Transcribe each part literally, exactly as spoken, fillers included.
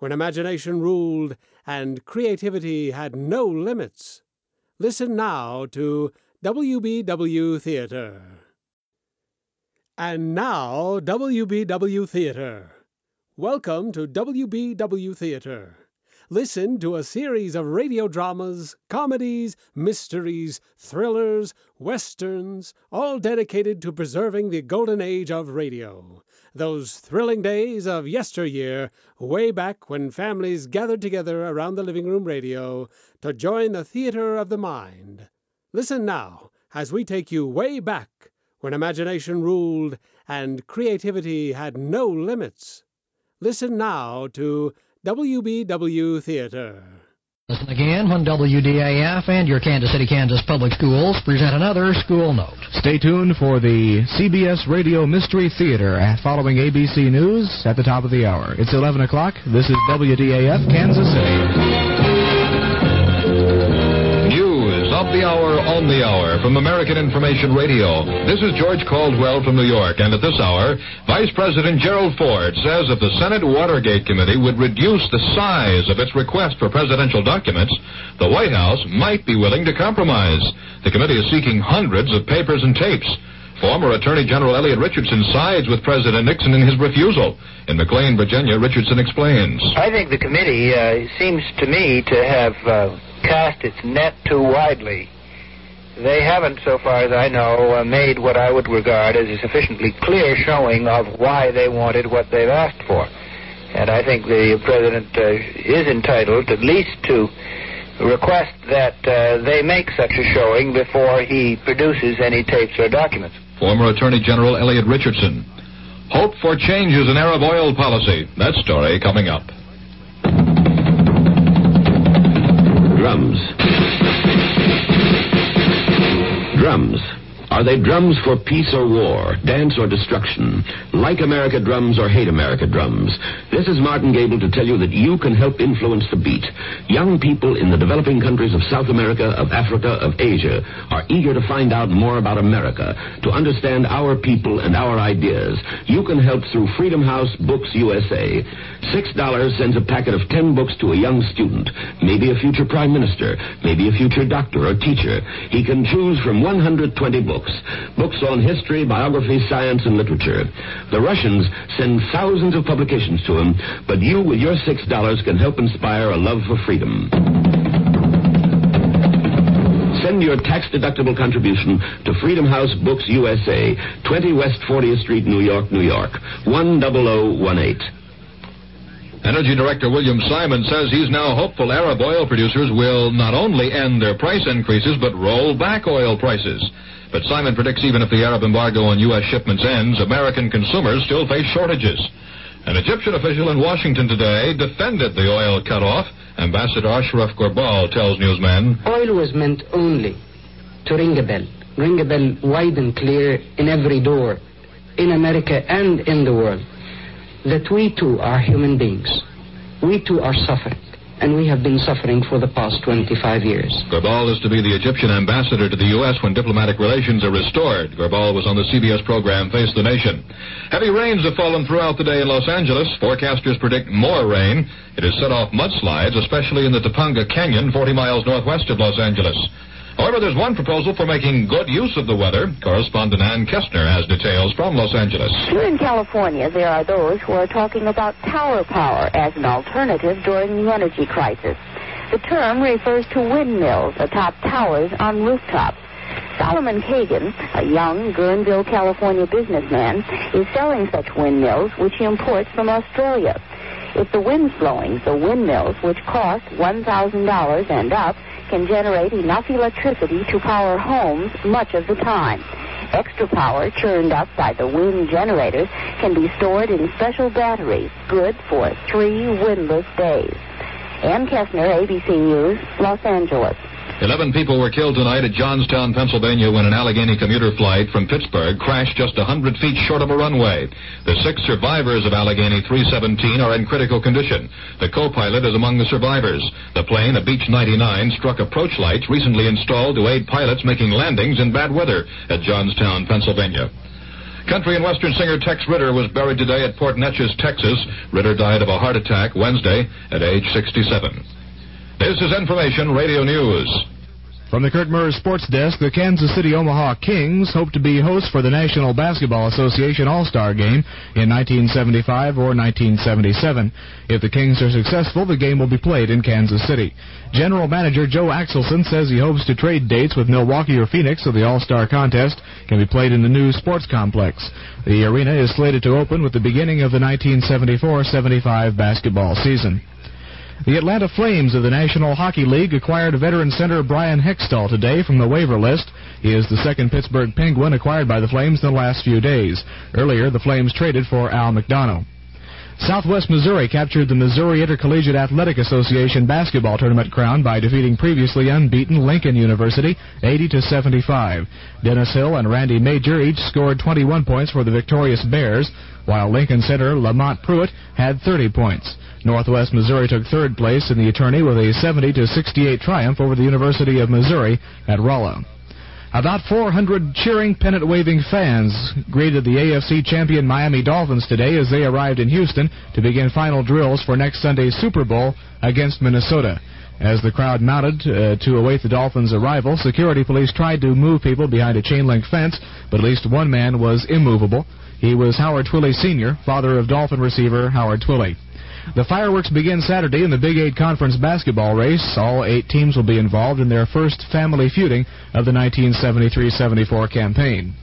when imagination ruled and creativity had no limits. Listen now to W B W Theater. And now, W B W Theater. Welcome to W B W Theater. Listen to a series of radio dramas, comedies, mysteries, thrillers, westerns, all dedicated to preserving the golden age of radio. Those thrilling days of yesteryear, way back when families gathered together around the living room radio to join the theater of the mind. Listen now as we take you way back when imagination ruled and creativity had no limits. Listen now to W B W Theater. Listen again when W D A F and your Kansas City, Kansas Public Schools present another School Note. Stay tuned for the C B S Radio Mystery Theater following A B C News at the top of the hour. It's eleven o'clock. This is W D A F, Kansas City. News of the hour, on the hour, from American Information Radio. This is George Caldwell from New York, and at this hour, Vice President Gerald Ford says if the Senate Watergate Committee would reduce the size of its request for presidential documents, the White House might be willing to compromise. The committee is seeking hundreds of papers and tapes. Former Attorney General Elliot Richardson sides with President Nixon in his refusal. In McLean, Virginia, Richardson explains. I think the committee uh, seems to me to have uh, cast its net too widely. They haven't, so far as I know, uh, made what I would regard as a sufficiently clear showing of why they wanted what they've asked for. And I think the President uh, is entitled at least to request that uh, they make such a showing before he produces any tapes or documents. Former Attorney General Elliot Richardson. Hope for changes in Arab oil policy. That story coming up. Drums. Drums. Are they drums for peace or war, dance or destruction? Like America drums or hate America drums? This is Martin Gable to tell you that you can help influence the beat. Young people in the developing countries of South America, of Africa, of Asia are eager to find out more about America, to understand our people and our ideas. You can help through Freedom House Books U S A. Six dollars sends a packet of ten books to a young student, maybe a future prime minister, maybe a future doctor or teacher. He can choose from one hundred twenty books. Books on history, biography, science, and literature. The Russians send thousands of publications to him, but you, with your six dollars, can help inspire a love for freedom. Send your tax-deductible contribution to Freedom House Books U S A, twenty West fortieth Street, New York, New York, one zero zero one eight. Energy Director William Simon says he's now hopeful Arab oil producers will not only end their price increases, but roll back oil prices. But Simon predicts even if the Arab embargo on U S shipments ends, American consumers still face shortages. An Egyptian official in Washington today defended the oil cutoff. Ambassador Ashraf Ghorbal tells newsmen, oil was meant only to ring a bell. Ring a bell wide and clear in every door, in America and in the world, that we too are human beings. We too are suffering, and we have been suffering for the past twenty-five years. Ghorbal is to be the Egyptian ambassador to the U S when diplomatic relations are restored. Ghorbal was on the C B S program Face the Nation. Heavy rains have fallen throughout the day in Los Angeles. Forecasters predict more rain. It has set off mudslides, especially in the Topanga Canyon, forty miles northwest of Los Angeles. However, there's one proposal for making good use of the weather. Correspondent Ann Kistner has details from Los Angeles. Here in California, there are those who are talking about tower power as an alternative during the energy crisis. The term refers to windmills atop towers on rooftops. Solomon Kagan, a young Guerneville, California businessman, is selling such windmills, which he imports from Australia. If the wind's blowing, the windmills, which cost one thousand dollars and up, can generate enough electricity to power homes much of the time. Extra power churned up by the wind generators can be stored in special batteries, good for three windless days. Ann Kistner, A B C News, Los Angeles. Eleven people were killed tonight at Johnstown, Pennsylvania, when an Allegheny commuter flight from Pittsburgh crashed just one hundred feet short of a runway. The six survivors of Allegheny three seventeen are in critical condition. The co-pilot is among the survivors. The plane, a Beech ninety-nine, struck approach lights recently installed to aid pilots making landings in bad weather at Johnstown, Pennsylvania. Country and western singer Tex Ritter was buried today at Port Neches, Texas. Ritter died of a heart attack Wednesday at age sixty-seven. This is Information Radio News. From the Kurt Merz Sports Desk, the Kansas City Omaha Kings hope to be hosts for the National Basketball Association All-Star Game in nineteen seventy-five or nineteen seventy-seven. If the Kings are successful, the game will be played in Kansas City. General Manager Joe Axelson says he hopes to trade dates with Milwaukee or Phoenix so the All-Star Contest can be played in the new sports complex. The arena is slated to open with the beginning of the nineteen seventy-four seventy-five basketball season. The Atlanta Flames of the National Hockey League acquired veteran center Brian Hextall today from the waiver list. He is the second Pittsburgh Penguin acquired by the Flames in the last few days. Earlier, the Flames traded for Al McDonough. Southwest Missouri captured the Missouri Intercollegiate Athletic Association basketball tournament crown by defeating previously unbeaten Lincoln University eighty to seventy-five. Dennis Hill and Randy Major each scored twenty-one points for the victorious Bears, while Lincoln center Lamont Pruitt had thirty points. Northwest Missouri took third place in the tourney with a seventy to sixty-eight triumph over the University of Missouri at Rolla. About four hundred cheering, pennant-waving fans greeted the A F C champion Miami Dolphins today as they arrived in Houston to begin final drills for next Sunday's Super Bowl against Minnesota. As the crowd mounted uh, to await the Dolphins' arrival, security police tried to move people behind a chain-link fence, but at least one man was immovable. He was Howard Twilley Senior, father of Dolphin receiver Howard Twilley. The fireworks begin Saturday in the Big Eight Conference basketball race. All eight teams will be involved in their first family feuding of the nineteen seventy-three seventy-four campaign.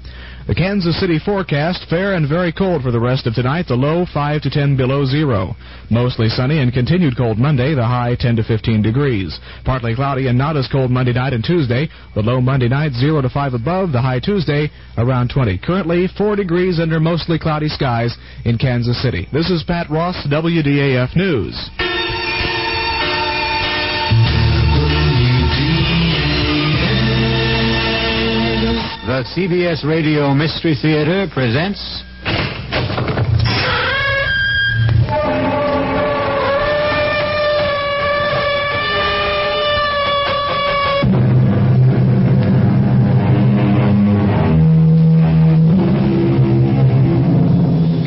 The Kansas City forecast, fair and very cold for the rest of tonight, the low five to ten below zero. Mostly sunny and continued cold Monday, the high ten to fifteen degrees. Partly cloudy and not as cold Monday night and Tuesday, the low Monday night zero to five above, the high Tuesday around twenty. Currently four degrees under mostly cloudy skies in Kansas City. This is Pat Ross, W D A F News. The C B S Radio Mystery Theater presents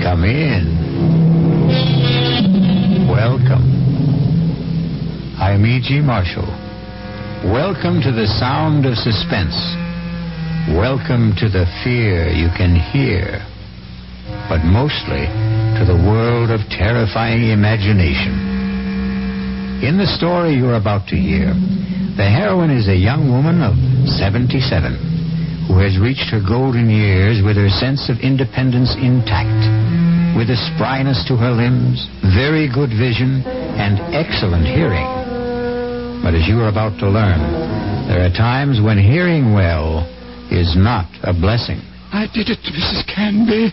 Come In. Welcome. I'm E G. Marshall. Welcome to the sound of suspense. Welcome to the fear you can hear, but mostly to the world of terrifying imagination. In the story you're about to hear, the heroine is a young woman of seventy-seven who has reached her golden years with her sense of independence intact, with a spryness to her limbs, very good vision, and excellent hearing. But as you are about to learn, there are times when hearing well is not a blessing. I did it, Missus Canby.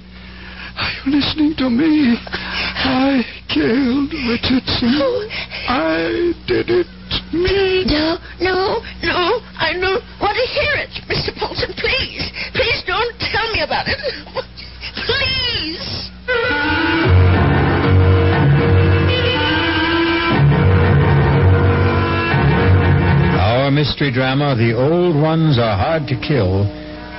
Are you listening to me? I killed Richardson. No. I did it. Me. No, no, no. I don't want to hear it, Mister Paulson. Please, please don't tell me about it. Please. Our mystery drama, The Old Ones Are Hard to Kill,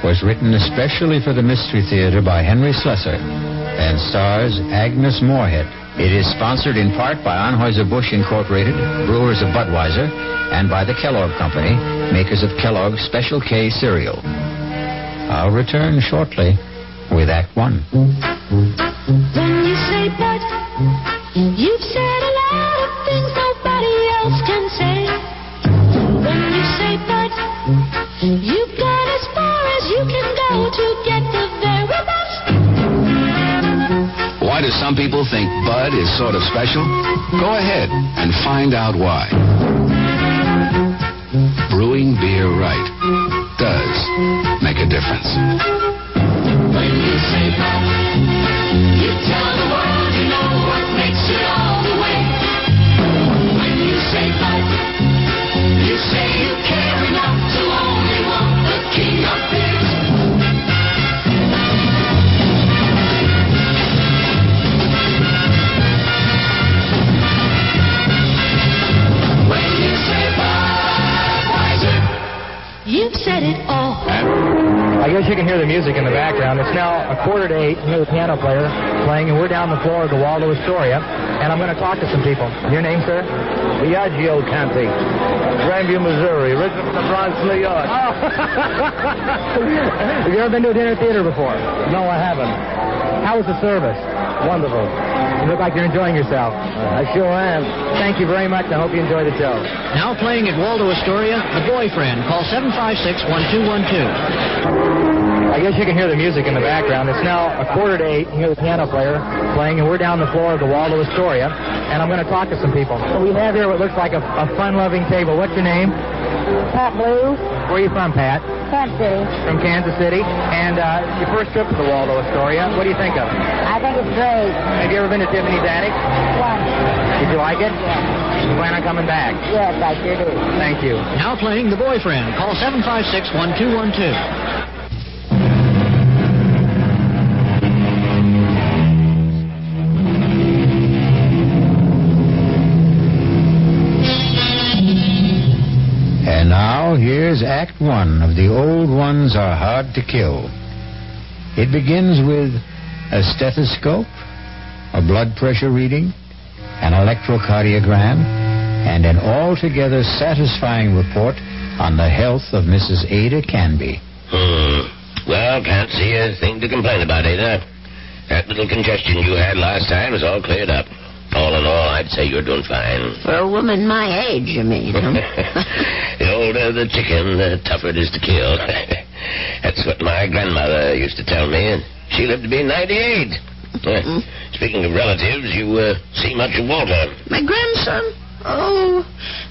was written especially for the Mystery Theater by Henry Slessor and stars Agnes Moorehead. It is sponsored in part by Anheuser-Busch Incorporated, Brewers of Budweiser, and by the Kellogg Company, makers of Kellogg's Special K cereal. I'll return shortly with Act One. When you say but, you've said a lot of things nobody else can say. When you say but, you've gone as far as you can go to get the very best. Why do some people think bud is sort of special? Go ahead and find out why. Brewing beer right does make a difference. When you say but, you tell the world you know what makes it all the way. When you say I guess you can hear the music in the background. It's now a quarter to eight. You hear the piano player playing, and we're down the floor of the Waldorf Astoria, and I'm going to talk to some people. Your name, sir? Biagio Conti, Grandview, Missouri. Original from the Bronx, New York. Oh. Have you ever been to a dinner theater before? No, I haven't. How was the service? Wonderful. You look like you're enjoying yourself. Uh, I sure am. Thank you very much. I hope you enjoy the show. Now playing at Waldorf Astoria, The Boyfriend. Call seven five six, one two one two. I guess you can hear the music in the background. It's now a quarter to eight. You hear the piano player playing, and we're down the floor of the Waldorf Astoria, and I'm going to talk to some people. We have here what looks like a, a fun-loving table. What's your name? Pat Blue. Where are you from, Pat? Kansas City. From Kansas City. And uh, your first trip to the Waldorf Astoria, what do you think of it? I think it's great. Have you ever been to Tiffany's Attic? Once. Did you like it? Yeah. You plan on coming back? Yes, I sure do. Thank you. Now playing The Boyfriend. Call seven five six, one two one two. Now here's Act One of The Old Ones Are Hard to Kill. It begins with a stethoscope, a blood pressure reading, an electrocardiogram, and an altogether satisfying report on the health of Missus Ada Canby. Hmm. Well, can't see a thing to complain about, Ada. That little congestion you had last time is all cleared up. All in all, I'd say you're doing fine. For a woman my age, you mean? Huh? The older the chicken, the tougher it is to kill. That's what my grandmother used to tell me, and she lived to be ninety-eight. Mm-hmm. Speaking of relatives, you uh, see much of Walter? My grandson? Oh,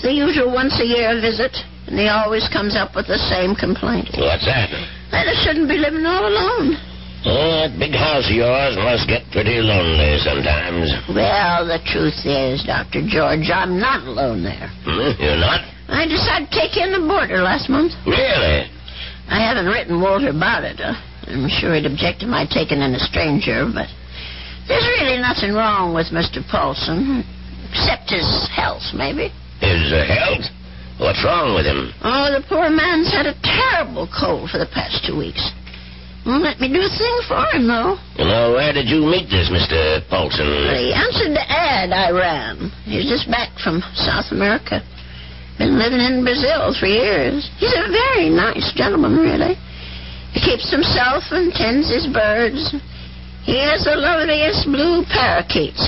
the usual once-a-year visit, and he always comes up with the same complaint. What's that? That I shouldn't be living all alone. Oh, that big house of yours must get pretty lonely sometimes. Well, the truth is, Doctor George, I'm not alone there. Mm, you're not? I decided to take in the boarder last month. Really? I haven't written Walter about it. Uh, I'm sure he'd object to my taking in a stranger, but there's really nothing wrong with Mister Paulson, except his health, maybe. His uh, health? What's wrong with him? Oh, the poor man's had a terrible cold for the past two weeks. Won't let me do a thing for him, though. You know, where did you meet this Mister Paulson? He answered the ad I ran. He's just back from South America. Been living in Brazil for years. He's a very nice gentleman, really. He keeps himself and tends his birds. He has the loveliest blue parakeets.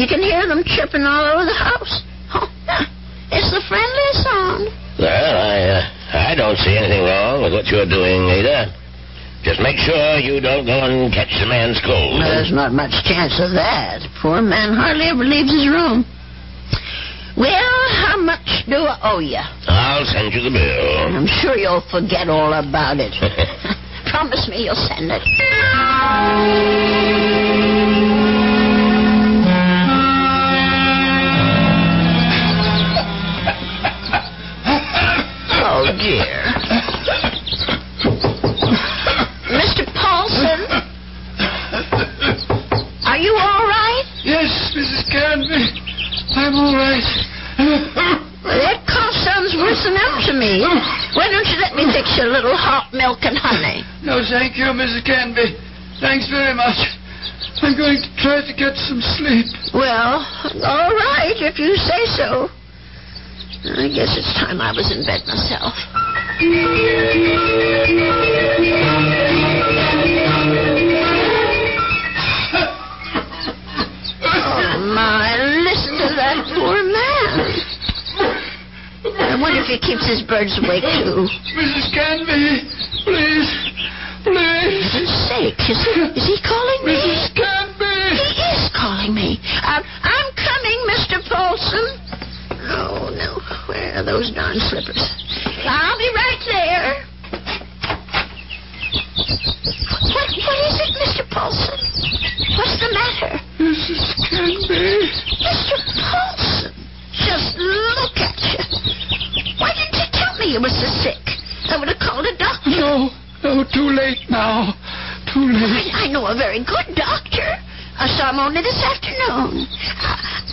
You can hear them chirping all over the house. Oh, yeah. It's the friendliest sound. Well, I, uh, I don't see anything wrong with what you're doing, Ada. Just make sure you don't go and catch the man's cold. Well, there's not much chance of that. Poor man hardly ever leaves his room. Well, how much do I owe you? I'll send you the bill. I'm sure you'll forget all about it. Promise me you'll send it. Oh, dear. Mister Paulson? Are you all right? Yes, Missus Canby. I'm all right. That cough sounds worse than ever to me. Why don't you let me fix you a little hot milk and honey? No, thank you, Missus Canby. Thanks very much. I'm going to try to get some sleep. Well, all right, if you say so. I guess it's time I was in bed myself. Oh, my, listen to that poor man. I wonder if he keeps his birds awake, too. Missus Canby, please, please. For heaven's sake, is he, is he calling me? Missus Canby. He is calling me. I'm, I'm coming, Mister Paulson. Oh, no. Where are those darn slippers? I'll be right there. What, what is it, Mister Paulson? What's the matter? Missus Canby. Mister Paulson, just look at you. Why didn't you tell me you were so sick? I would have called a doctor. No, no, too late now. Too late. I, I know a very good doctor. I saw him only this afternoon.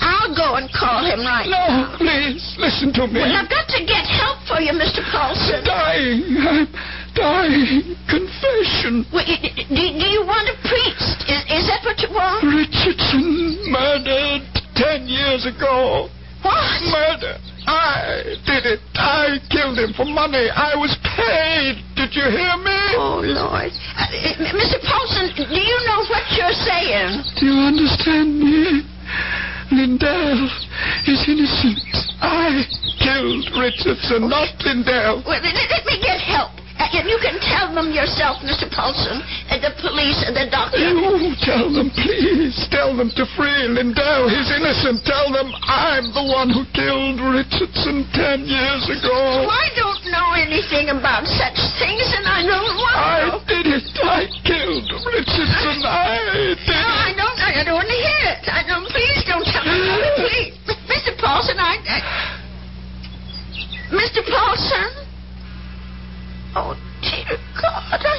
I'll go and call him right now. No, please, listen to me. Well, I've got to get help for you, Mister Paulson. I'm dying. I'm dying confession. Well, do, do you want a priest? Is, is that what you want? Richardson murdered ten years ago. What? Murder. I did it. I killed him for money. I was paid. Did you hear me? Oh, Lord. Uh, Mister Paulson, do you know what you're saying? Do you understand me? Lindell is innocent. I killed Richardson, not Lindell. Well, let me get help. Uh, you can tell them yourself, Mister Paulson, uh, the police and the doctor. You tell them, please. Tell them to free Lindell. He's innocent. Tell them I'm the one who killed Richardson ten years ago. Well, I don't know anything about such things, and I don't want to. I did it. I killed Richardson. I did it. No, I don't, I don't want to hear it. I don't, please don't tell me. Please. Mister Paulson, I... I... Mister Paulson... Oh, dear God, I,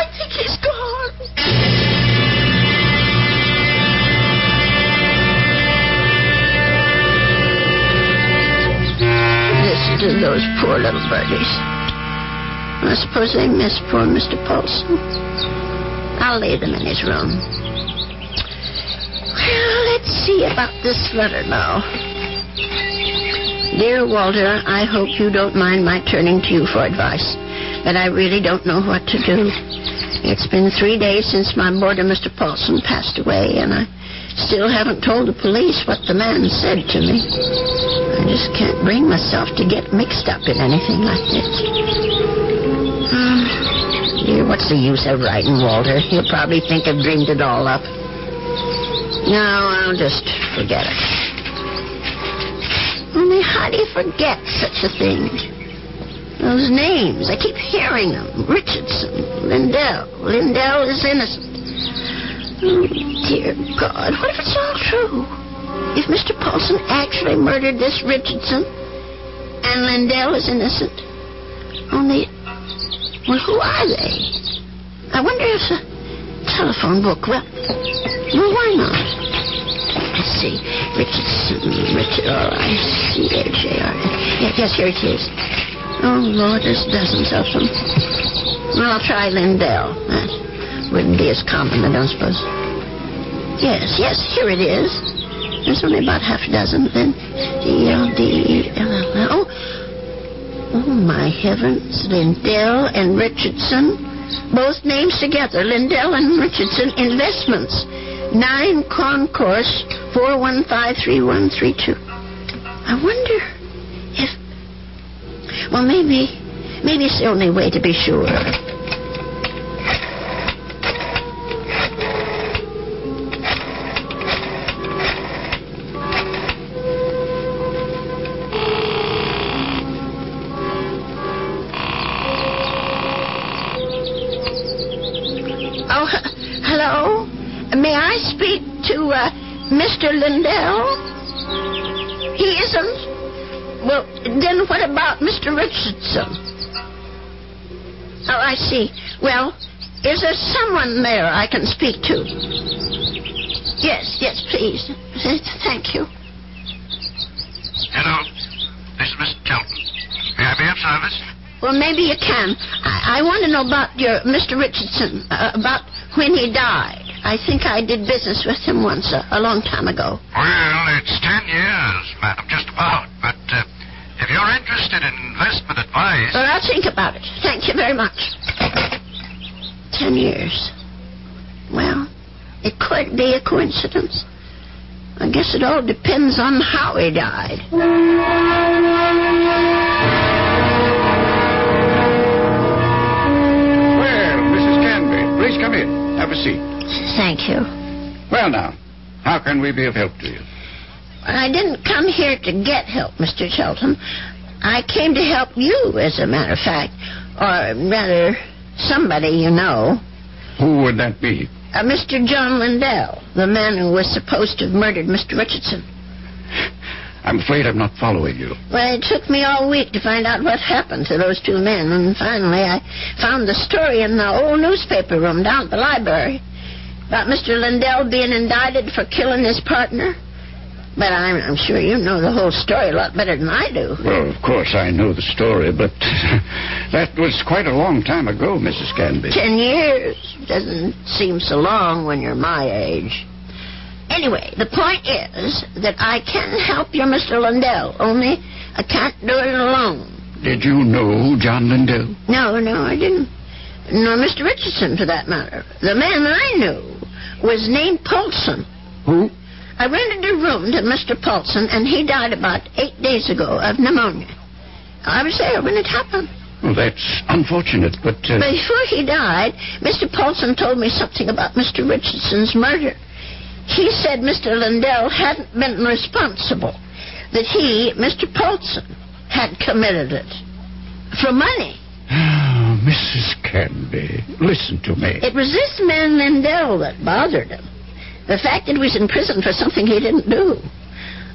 I think he's gone. Listen to those poor little birdies. I suppose they miss poor Mister Paulson. I'll leave them in his room. Well, let's see about this letter now. Dear Walter, I hope you don't mind my turning to you for advice, but I really don't know what to do. It's been three days since my boarder, Mister Paulson, passed away, and I still haven't told the police what the man said to me. I just can't bring myself to get mixed up in anything like this. Oh, dear, what's the use of writing, Walter? He'll probably think I've dreamed it all up. No, I'll just forget it. Only how do you forget such a thing? Those names, I keep hearing them. Richardson, Lindell. Lindell is innocent. Oh, dear God, what if it's all true? If Mister Paulson actually murdered this Richardson and Lindell is innocent, only, well, who are they? I wonder if a telephone book, well, well, why not? Let's see. Richardson, Richard, all right. C H A R N. Yes, here it is. Oh, Lord, there's dozens of them. Well, I'll try Lindell. That wouldn't be as common, I don't suppose. Yes, yes, here it is. There's only about half a dozen. Then D L D E L L. Oh, oh, my heavens. Lindell and Richardson. Both names together. Lindell and Richardson Investments. Nine Concourse four one five three one three two. I wonder if... Well, maybe... Maybe it's the only way to be sure. Oh, hello? May I speak to uh, Mister Lindell? He isn't? Well, then what about Mister Richardson? Oh, I see. Well, is there someone there I can speak to? Yes, yes, please. Thank you. Hello. This is Mister Kelton. May I be of service? Well, maybe you can. I, I want to know about your Mister Richardson, uh, about when he died. I think I did business with him once, a, a long time ago. Well, it's ten years, madam, just about. But uh, if you're interested in investment advice... Well, I'll think about it. Thank you very much. Ten years. Well, it could be a coincidence. I guess it all depends on how he died. Well, Missus Canby, please come in. Have a seat. Thank you. Well, now, how can we be of help to you? I didn't come here to get help, Mister Shelton. I came to help you, as a matter of fact. Or, rather, somebody you know. Who would that be? Uh, Mister John Lindell, the man who was supposed to have murdered Mister Richardson. I'm afraid I'm not following you. Well, it took me all week to find out what happened to those two men, and finally I found the story in the old newspaper room down at the library. About Mister Lindell being indicted for killing his partner. But I'm, I'm sure you know the whole story a lot better than I do. Well, of course I know the story, but that was quite a long time ago, Missus Canby. Ten years doesn't seem so long when you're my age. Anyway, the point is that I can help you, Mister Lindell, only I can't do it alone. Did you know John Lindell? No, no, I didn't. Nor Mister Richardson, for that matter. The man that I knew was named Paulson. Who? I rented a room to Mister Paulson, and he died about eight days ago of pneumonia. I was there when it happened. Well, that's unfortunate, but... Uh... Before he died, Mister Paulson told me something about Mister Richardson's murder. He said Mister Lindell hadn't been responsible, that he, Mister Paulson, had committed it. For money. Oh, Missus Canby, listen to me. It was this man Lindell that bothered him. The fact that he was in prison for something he didn't do.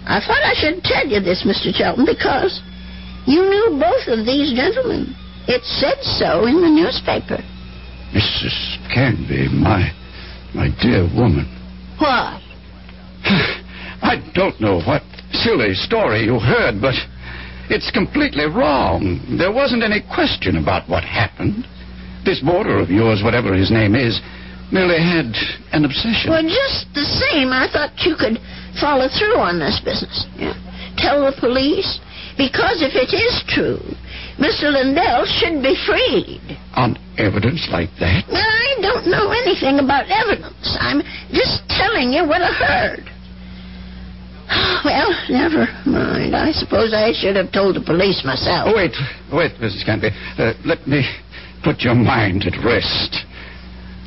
I thought I should tell you this, Mister Chelton, because you knew both of these gentlemen. It said so in the newspaper. Missus Canby, my, my dear woman. What? I don't know what silly story you heard, but it's completely wrong. There wasn't any question about what happened. This boarder of yours, whatever his name is, merely had an obsession. Well, just the same, I thought you could follow through on this business. Yeah. Tell the police. Because if it is true, Mister Lindell should be freed. On evidence like that? Well, I don't know anything about evidence. I'm just telling you what I heard. Well, never mind. I suppose I should have told the police myself. Oh, wait, wait, Missus Canby. Uh, let me put your mind at rest.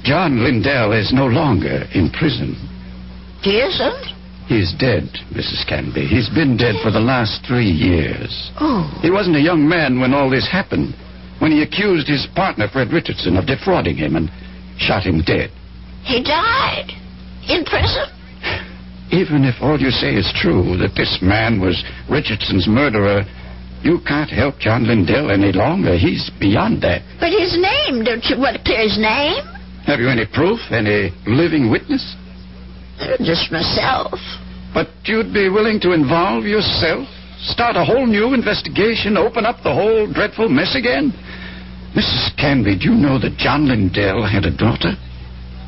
John Lindell is no longer in prison. He isn't? He's dead, Missus Canby. He's been dead for the last three years. Oh. He wasn't a young man when all this happened, when he accused his partner, Fred Richardson, of defrauding him and shot him dead. He died? In prison? Even if all you say is true, that this man was Richardson's murderer, you can't help John Lindell any longer. He's beyond that. But his name, don't you want to clear his name? Have you any proof? Any living witness? Just myself. But you'd be willing to involve yourself? Start a whole new investigation? Open up the whole dreadful mess again? Missus Canby, do you know that John Lindell had a daughter?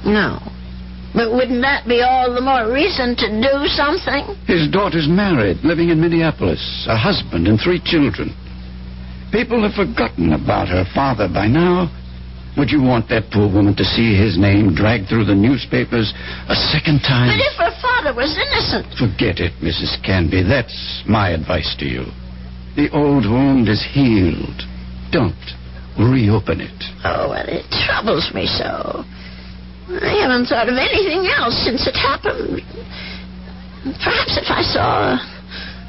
No. But wouldn't that be all the more reason to do something? His daughter's married, living in Minneapolis. A husband and three children. People have forgotten about her father by now. Would you want that poor woman to see his name dragged through the newspapers a second time? But if her father was innocent... Forget it, Missus Canby. That's my advice to you. The old wound is healed. Don't reopen it. Oh, well, it troubles me so. I haven't thought of anything else since it happened. Perhaps if I saw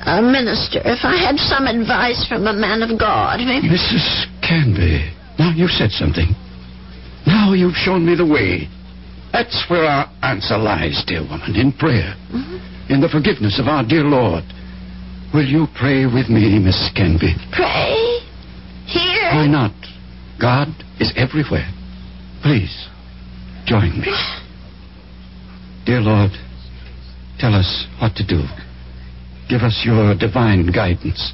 a, a minister, if I had some advice from a man of God, maybe... Missus Canby, now you said something. Now you've shown me the way. That's where our answer lies, dear woman, in prayer. Mm-hmm. In the forgiveness of our dear Lord. Will you pray with me, Miss Canby? Pray? Here? Why not? God is everywhere. Please, join me. Dear Lord, tell us what to do. Give us your divine guidance.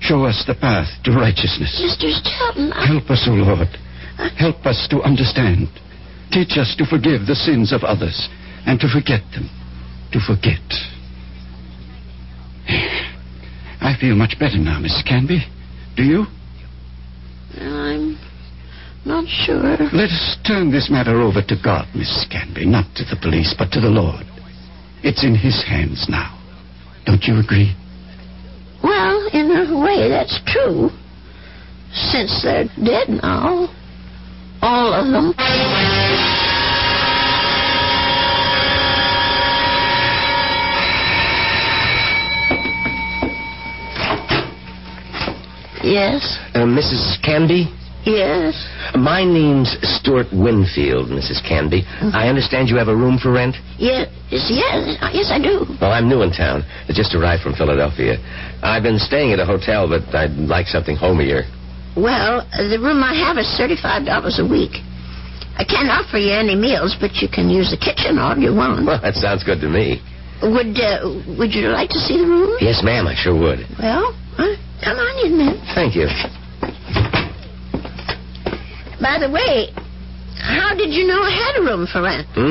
Show us the path to righteousness. Mister Shelton, I... Help us, O Lord. Help us to understand. Teach us to forgive the sins of others and to forget them. To forget. I feel much better now, Miss Canby. Do you? I'm not sure. Let us turn this matter over to God, Miss Canby. Not to the police, but to the Lord. It's in his hands now. Don't you agree? Well, in a way, that's true. Since they're dead now... all of them. Yes? Uh, Missus Canby? Yes? My name's Stuart Winfield, Missus Canby. Mm-hmm. I understand you have a room for rent? Yes, yes, yes, I do. Well, I'm new in town. I just arrived from Philadelphia. I've been staying at a hotel, but I'd like something homier. Well, the room I have is thirty-five dollars a week. I can't offer you any meals, but you can use the kitchen all you want. Well, that sounds good to me. Would uh, would you like to see the room? Yes, ma'am, I sure would. Well, huh? Come on in, then. Thank you. By the way, how did you know I had a room for rent? Hmm?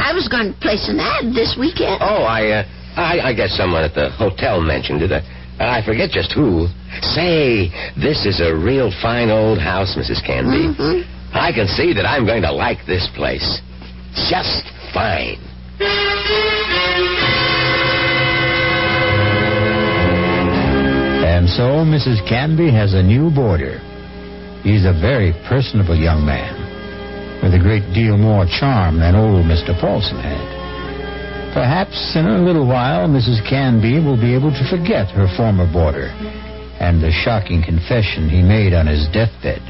I was going to place an ad this weekend. Oh, I, uh, I, I guess someone at the hotel mentioned it. I, I forget just who. Say, this is a real fine old house, Missus Canby. Mm-hmm. I can see that I'm going to like this place. Just fine. And so Missus Canby has a new boarder. He's a very personable young man, with a great deal more charm than old Mister Paulson had. Perhaps in a little while Missus Canby will be able to forget her former boarder and the shocking confession he made on his deathbed.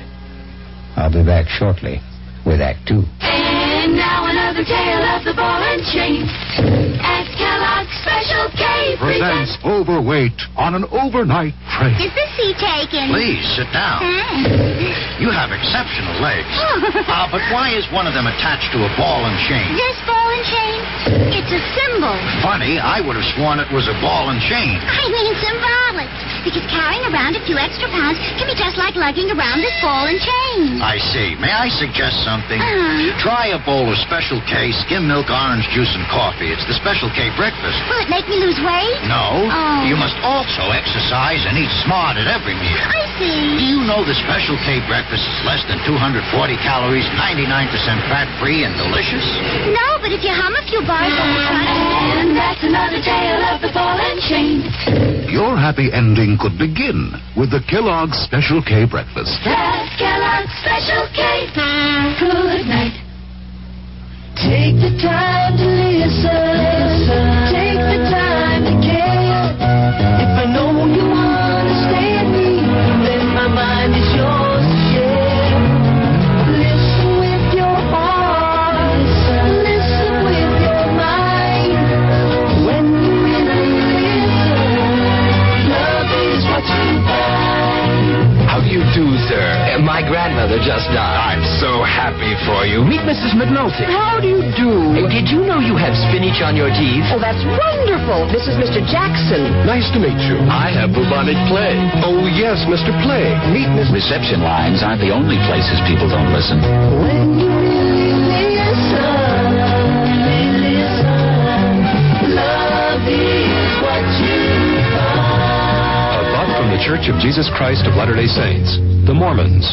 I'll be back shortly with Act Two. And now another tale of the ball and chain at Kellogg's Special K presents Overweight on an Overnight Train. Is the seat taken? Please sit down. Mm. You have exceptional legs. Ah, uh, but why is one of them attached to a ball and chain? This ball and chain? It's a symbol. Funny, I would have sworn it was a ball and chain. I mean symbolic, because carrying around a few extra pounds can be just like lugging around this ball and chain. I see. May I suggest something? Uh-huh. Try a bowl of Special K skim milk, orange juice, and coffee. It's the Special K breakfast. Will it make me lose weight? No. Oh. You must also exercise and eat smart at every meal. I see. Do you know the Special K breakfast is less than two hundred forty calories, ninety-nine percent fat-free, and delicious? No, but if you hum a few bars on the front... And that's another tale of the ball and chain. Your happy ending could begin with the Kellogg's Special K breakfast. That's Kellogg's Special K. Good night. Take the time to listen. listen. Take the time to care. If I know you understand me, then my mind is yours to share. Listen with your heart. Listen, listen with your mind. When you really listen, love is what you find. How do you do, sir? My grandmother just died. I'm so happy for you. Meet Missus McNulty. How do you do? Hey, did you know you have spinach on your teeth? Oh, that's wonderful. This is Mister Jackson. Nice to meet you. I have bubonic plague. Oh, yes, Mister Plague. Meet Miss... Reception lines aren't the only places people don't listen. When you really listen, really listen, love is what you... The Church of Jesus Christ of Latter-day Saints, the Mormons.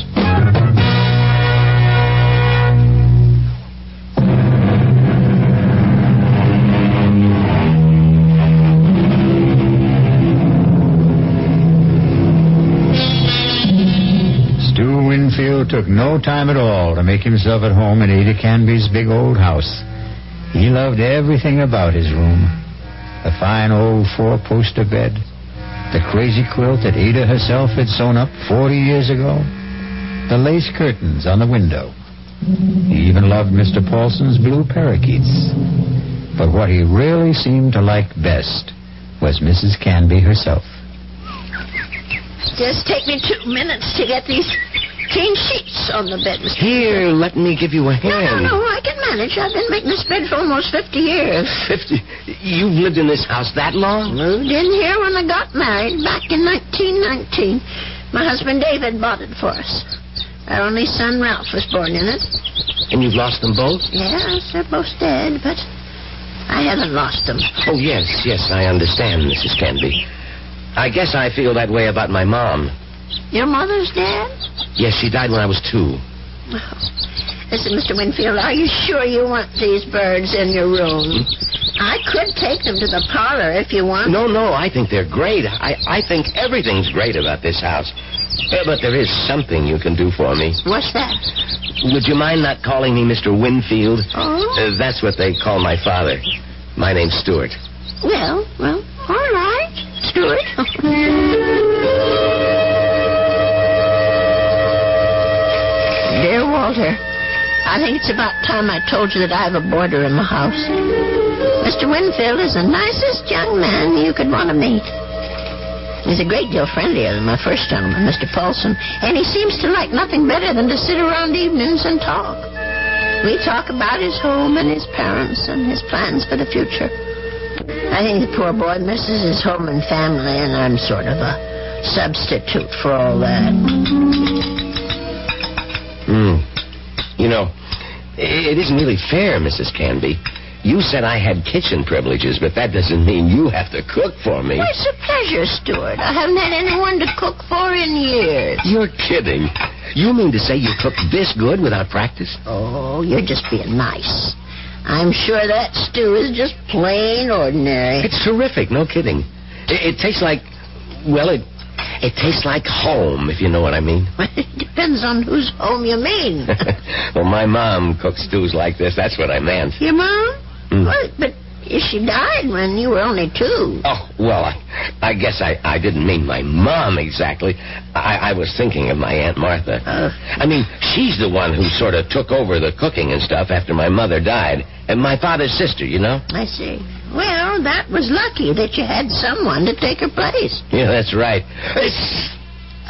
Stu Winfield took no time at all to make himself at home in Ada Canby's big old house. He loved everything about his room. The fine old four-poster bed, the crazy quilt that Ada herself had sewn up forty years ago. The lace curtains on the window. He even loved Mister Paulson's blue parakeets. But what he really seemed to like best was Missus Canby herself. Just take me two minutes to get these clean sheets on the bed, Mister Here, Peter. Let me give you a hand. No, no, no, I can manage. I've been making this bed for almost fifty years. Fifty? You've lived in this house that long? Moved in here when I got married, back in nineteen nineteen. My husband David bought it for us. Our only son Ralph was born in it. And you've lost them both? Yes, they're both dead, but I haven't lost them. Oh, yes, yes, I understand, Missus Canby. I guess I feel that way about my mom. Your mother's dead? Yes, she died when I was two. Oh. Listen, Mister Winfield, are you sure you want these birds in your room? I could take them to the parlor if you want. No, no, I think they're great. I, I think everything's great about this house. But there is something you can do for me. What's that? Would you mind not calling me Mister Winfield? Oh? Uh, that's what they call my father. My name's Stuart. Well, well, all right, Stuart. Dear Walter, I think it's about time I told you that I have a boarder in my house. Mister Winfield is the nicest young man you could want to meet. He's a great deal friendlier than my first gentleman, Mister Paulson, and he seems to like nothing better than to sit around evenings and talk. We talk about his home and his parents and his plans for the future. I think the poor boy misses his home and family, and I'm sort of a substitute for all that. Hmm. You know, it isn't really fair, Missus Canby. You said I had kitchen privileges, but that doesn't mean you have to cook for me. Well, it's a pleasure, Stuart. I haven't had anyone to cook for in years. You're kidding. You mean to say you cook this good without practice? Oh, you're just being nice. I'm sure that stew is just plain ordinary. It's terrific, no kidding. It, it tastes like, well, it it tastes like home, if you know what I mean. It depends on whose home you mean. Well, my mom cooks stews like this. That's what I meant. Your mom? Mm. Well, but she died when you were only two. Oh, well, I, I guess I, I didn't mean my mom exactly. I, I was thinking of my Aunt Martha. Uh, I mean, she's the one who sort of took over the cooking and stuff after my mother died. And my father's sister, you know? I see. Well, that was lucky that you had someone to take her place. Yeah, that's right. It's...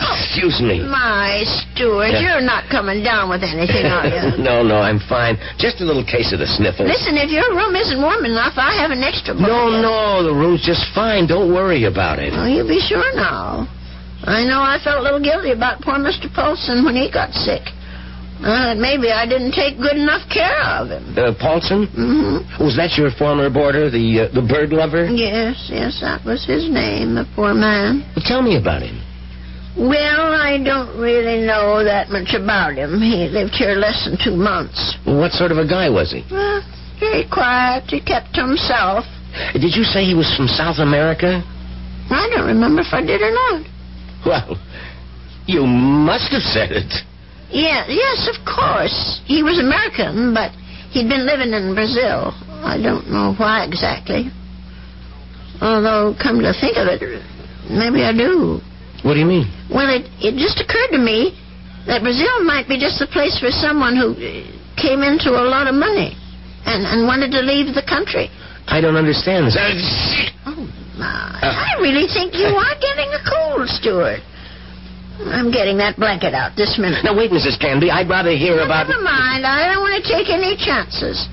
Oh, excuse me. My, Stuart, yeah. You're not coming down with anything, are you? No, no, I'm fine. Just a little case of the sniffles. Listen, if your room isn't warm enough, I have an extra blanket. No, no, the room's just fine. Don't worry about it. Well, you be sure now. I know I felt a little guilty about poor Mister Paulson when he got sick. Uh, maybe I didn't take good enough care of him. Uh, Paulson? Mm-hmm. Was that your former boarder, the, uh, the bird lover? Yes, yes, that was his name, the poor man. Well, tell me about him. Well, I don't really know that much about him. He lived here less than two months. What sort of a guy was he? Well, very quiet. He kept to himself. Did you say he was from South America? I don't remember if I did or not. Well, you must have said it. Yeah, yes, of course. He was American, but he'd been living in Brazil. I don't know why exactly. Although, come to think of it, maybe I do. What do you mean? Well, it, it just occurred to me that Brazil might be just the place for someone who came into a lot of money and, and wanted to leave the country. I don't understand this. Oh, my. Uh, I really think you uh, are getting a cold, Stuart. I'm getting that blanket out this minute. Now, wait, Missus Canby. I'd rather hear no, about... Never mind. I don't want to take any chances.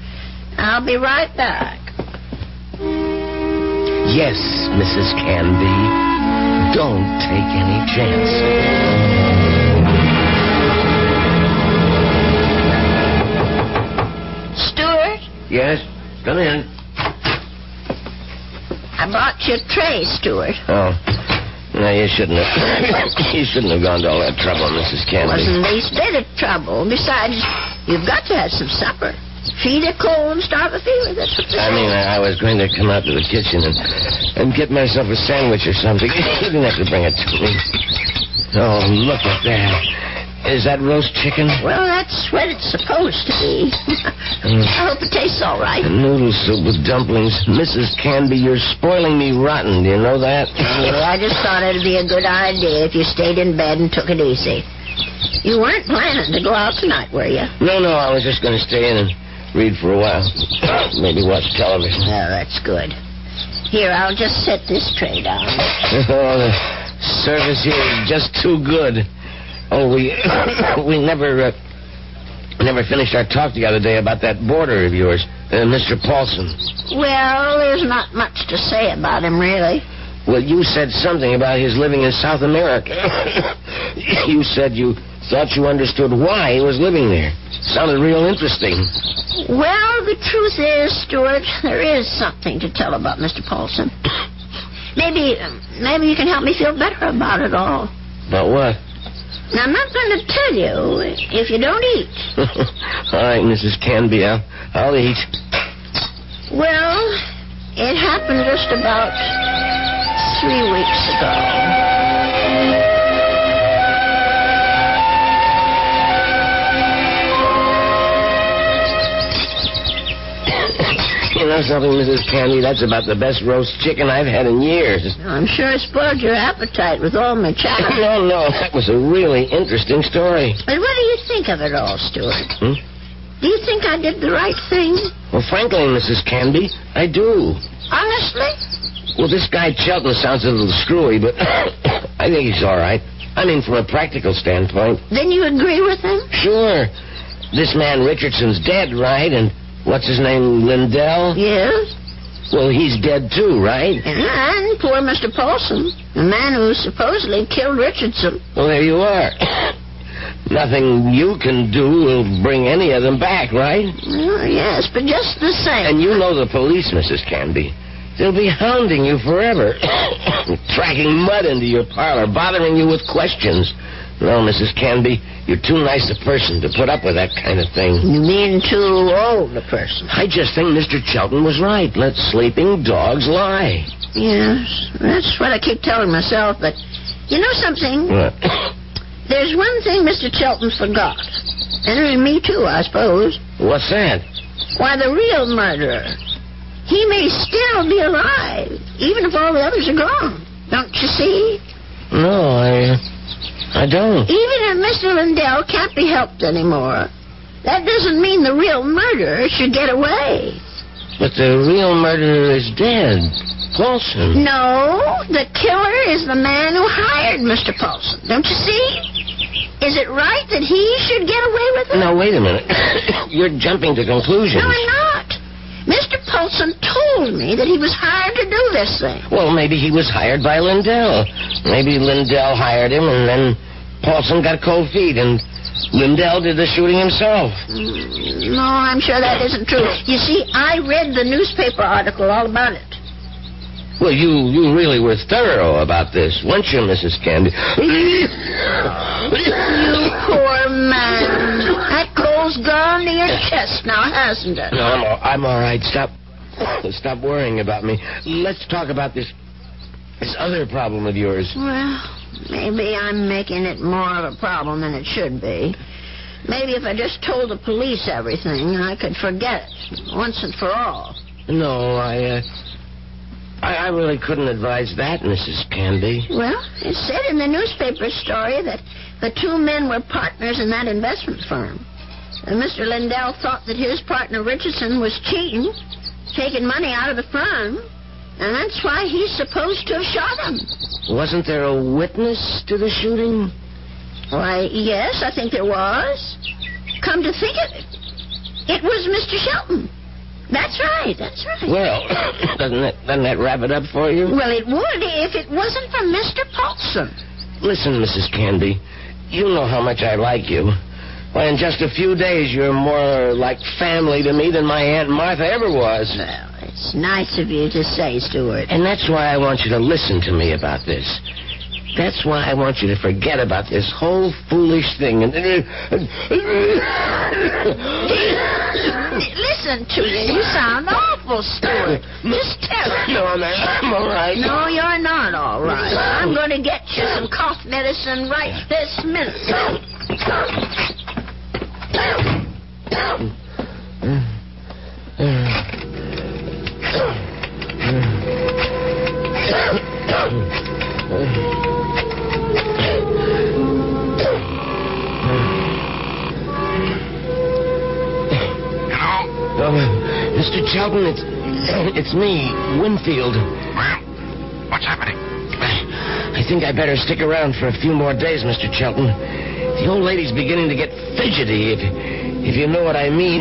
I'll be right back. Yes, Missus Canby. Don't take any chances. Stuart? Yes? Come in. I brought your tray, Stuart. Oh. No, you shouldn't have. You shouldn't have gone to all that trouble, Missus Canby. It wasn't the least bit of trouble. Besides, you've got to have some supper. Feed a cold and starve a fever. That's what I mean, I, I was going to come out to the kitchen and, and get myself a sandwich or something. You didn't have to bring it to me. Oh, look at that. Is that roast chicken? Well, that's what it's supposed to be. Mm. I hope it tastes all right. The noodle soup with dumplings. Missus Canby, you're spoiling me rotten. Do you know that? Well, I just thought it'd be a good idea if you stayed in bed and took it easy. You weren't planning to go out tonight, were you? No, no, I was just going to stay in and read for a while. Maybe watch television. Oh, that's good. Here, I'll just set this tray down. Oh, the service here is just too good. Oh, we we never uh, never finished our talk the other day about that boarder of yours, uh, Mister Paulson. Well, there's not much to say about him, really. Well, you said something about his living in South America. You said you thought you understood why he was living there. Sounded real interesting. Well, the truth is, Stuart, there is something to tell about Mister Paulson. Maybe, maybe you can help me feel better about it all. About what? Now, I'm not going to tell you if you don't eat. All right, Missus Canby, I'll, I'll eat. Well, it happened just about three weeks ago. You know something, Missus Candy? That's about the best roast chicken I've had in years. I'm sure I spoiled your appetite with all my chatter. No, no, that was a really interesting story. But what do you think of it all, Stuart? Hmm? Do you think I did the right thing? Well, frankly, Missus Candy, I do. Honestly? Well, this guy Chelton sounds a little screwy, but I think he's all right. I mean, from a practical standpoint. Then you agree with him? Sure. This man Richardson's dead, right? And... what's his name, Lindell? Yes. Well, he's dead too, right? And poor Mister Paulson, the man who supposedly killed Richardson. Well, there you are. Nothing you can do will bring any of them back, right? Oh, yes, but just the same. And you know the police, Missus Canby. They'll be hounding you forever, tracking mud into your parlor, bothering you with questions. No, Missus Canby, you're too nice a person to put up with that kind of thing. You mean too old a person? I just think Mister Chelton was right. Let sleeping dogs lie. Yes, that's what I keep telling myself, but you know something? What? There's one thing Mister Chelton forgot. And me too, I suppose. What's that? Why, the real murderer. He may still be alive, even if all the others are gone. Don't you see? No, I... I don't. Even if Mister Lindell can't be helped anymore, that doesn't mean the real murderer should get away. But the real murderer is dead. Paulson. No, the killer is the man who hired Mister Paulson. Don't you see? Is it right that he should get away with it? Now, wait a minute. You're jumping to conclusions. No, I'm not. Mister Paulson told me that he was hired to do this thing. Well, maybe he was hired by Lindell. Maybe Lindell hired him, and then Paulson got cold feet, and Lindell did the shooting himself. No, I'm sure that isn't true. You see, I read the newspaper article all about it. Well, you, you really were thorough about this, weren't you, Missus Candy? You poor man. That cold's gone to your chest now, hasn't it? No, I'm all, I'm all right. Stop stop worrying about me. Let's talk about this this other problem of yours. Well, maybe I'm making it more of a problem than it should be. Maybe if I just told the police everything, I could forget it once and for all. No, I... Uh... I really couldn't advise that, Missus Candy. Well, it said in the newspaper story that the two men were partners in that investment firm. And Mister Lindell thought that his partner, Richardson, was cheating, taking money out of the firm, and that's why he's supposed to have shot him. Wasn't there a witness to the shooting? Why, yes, I think there was. Come to think of it, it was Mister Shelton. That's right, that's right. Well, doesn't that, doesn't that wrap it up for you? Well, it would if it wasn't for Mister Paulson. Listen, Missus Candy, you know how much I like you. Why, in just a few days, you're more like family to me than my Aunt Martha ever was. Well, it's nice of you to say, Stuart. And that's why I want you to listen to me about this. That's why I want you to forget about this whole foolish thing. And listen to you. You sound awful, Stuart. Just tell me. No, I'm, I'm all right. No, you're not all right. I'm going to get you some cough medicine right this minute. Oh, Mister Chelton, it's, it's me, Winfield. Well, what's happening? I think I better stick around for a few more days, Mister Chelton. The old lady's beginning to get fidgety, if, if you know what I mean.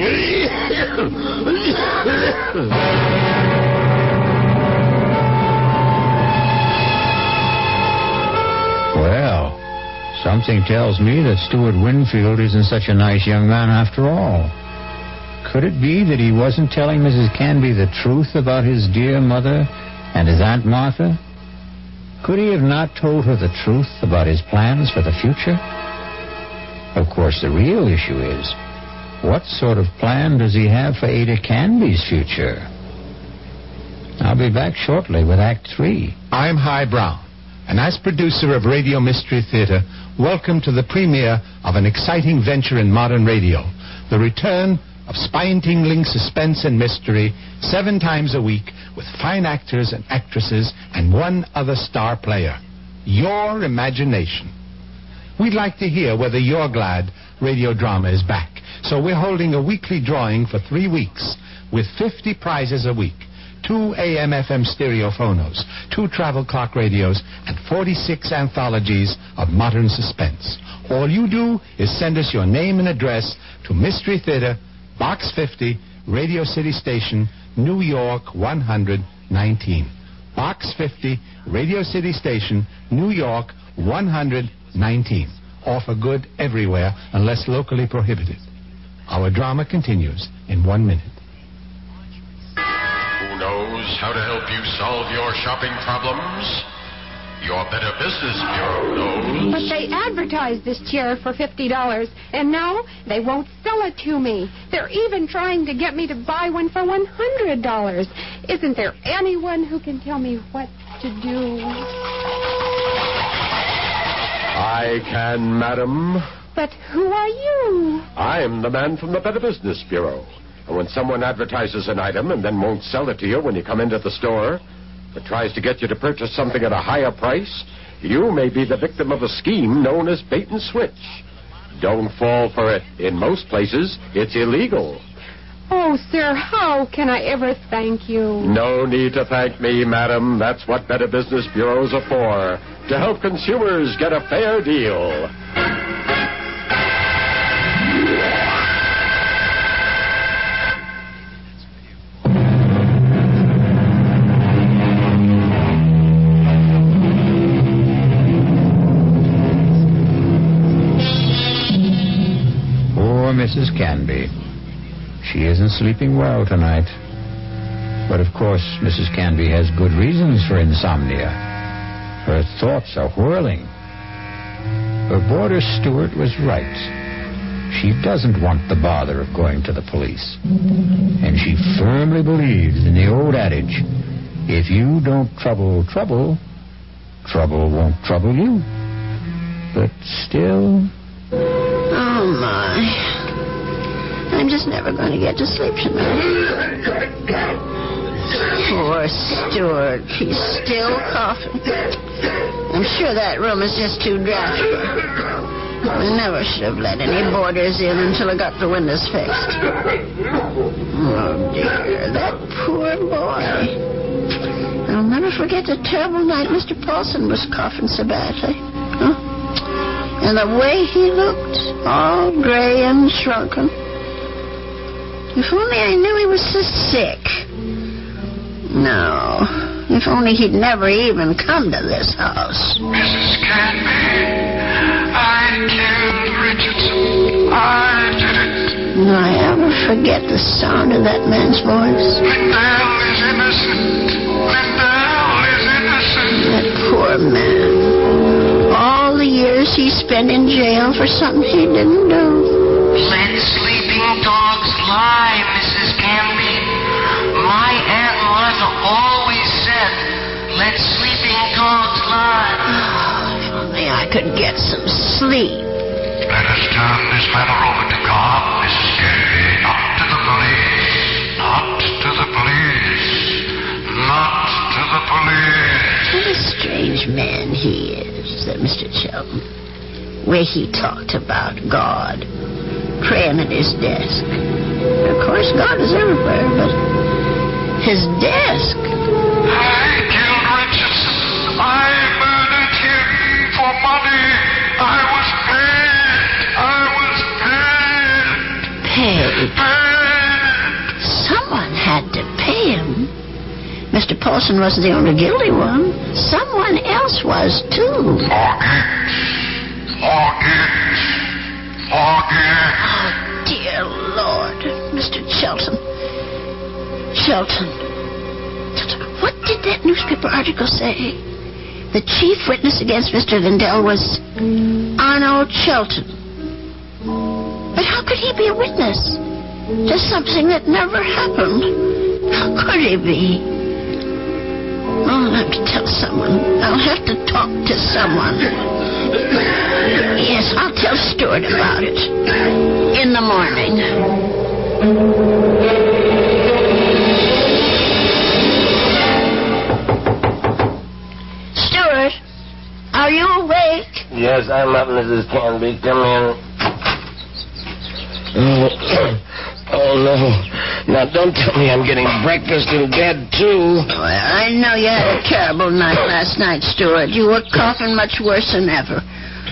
Well, something tells me that Stuart Winfield isn't such a nice young man after all. Could it be that he wasn't telling Missus Canby the truth about his dear mother and his Aunt Martha? Could he have not told her the truth about his plans for the future? Of course, the real issue is, what sort of plan does he have for Ada Canby's future? I'll be back shortly with Act Three. I'm High Brown, and as producer of Radio Mystery Theater, welcome to the premiere of an exciting venture in modern radio, the return of spine-tingling suspense and mystery, seven times a week, with fine actors and actresses and one other star player. Your imagination. We'd like to hear whether you're glad radio drama is back, so we're holding a weekly drawing for three weeks with fifty prizes a week. Two A M F M stereo phonos, two travel clock radios, and forty-six anthologies of modern suspense. All you do is send us your name and address to Mystery Theater, Box fifty, Radio City Station, New York one hundred nineteen. Box fifty, Radio City Station, New York one hundred nineteen. Offer good everywhere unless locally prohibited. Our drama continues in one minute. Who knows how to help you solve your shopping problems? Your Better Business Bureau knows. But they advertised this chair for fifty dollars, and now they won't sell it to me. They're even trying to get me to buy one for one hundred dollars. Isn't there anyone who can tell me what to do? I can, madam. But who are you? I am the man from the Better Business Bureau. And when someone advertises an item and then won't sell it to you when you come into the store, that tries to get you to purchase something at a higher price, you may be the victim of a scheme known as bait and switch. Don't fall for it. In most places, it's illegal. Oh, sir, how can I ever thank you? No need to thank me, madam. That's what Better Business Bureaus are for, to help consumers get a fair deal. Missus Canby. She isn't sleeping well tonight. But of course, Missus Canby has good reasons for insomnia. Her thoughts are whirling. Her boarder steward was right. She doesn't want the bother of going to the police. And she firmly believes in the old adage, if you don't trouble trouble, trouble won't trouble you. But still... Oh, my... I'm just never going to get to sleep tonight. Poor Stuart. He's still coughing. I'm sure that room is just too drafty. I never should have let any boarders in until I got the windows fixed. Oh, dear. That poor boy. I'll never forget the terrible night Mister Paulson was coughing so badly. Huh? And the way he looked, all gray and shrunken. If only I knew he was so sick. No. If only he'd never even come to this house. Missus Canby, I killed Richardson. I did it. Will I ever forget the sound of that man's voice? Lindell is innocent. Lindell is innocent. That poor man. All the years he spent in jail for something he didn't do. Let sleeping dogs lie, Missus Canby. My Aunt Martha always said, let sleeping dogs lie. Oh, if only I could get some sleep. Let us turn this matter over to God, Missus Canby. Not to the police. Not to the police. Not to the police. What a strange man he is, that Mister Chilton. Where he talked about God. Praying at his desk. Of course, God is everywhere, but his desk. I killed Richardson. I murdered him for money. I was paid. I was paid. Paid? Paid. Someone had to pay him. Mister Paulson wasn't the only guilty one. Someone else was, too. Mortgage. Mortgage. Mortgage. Oh, dear Lord. Mister Shelton. Shelton. What did that newspaper article say? The chief witness against Mister Lindell was Arnold Shelton. But how could he be a witness to something that never happened? How could he be? Oh, I'll have to tell someone. I'll have to talk to someone. Yes, I'll tell Stuart about it. In the morning. Stuart, are you awake? Yes, I'm up, Missus Canby. Come in. Oh, oh no. Now, don't tell me I'm getting breakfast in bed, too. Well, I know you had a terrible night last night, Stuart. You were coughing much worse than ever.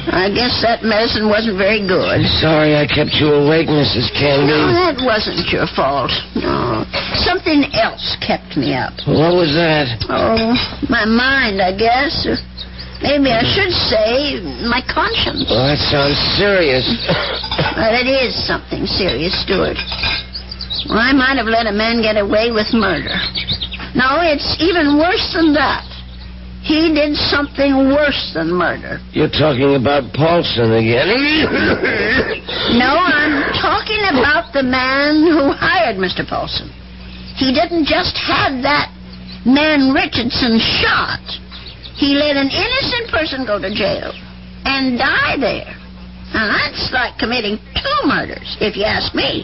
I guess that medicine wasn't very good. Sorry I kept you awake, Missus Candy. No, that wasn't your fault. No. Something else kept me up. What was that? Oh, my mind, I guess. Maybe I should say my conscience. Well, that sounds serious. Well, it is something serious, Stuart. Well, I might have let a man get away with murder. No, it's even worse than that. He did something worse than murder. You're talking about Paulson again. No, I'm talking about the man who hired Mister Paulson. He didn't just have that man Richardson shot. He let an innocent person go to jail and die there. Now, that's like committing two murders, if you ask me.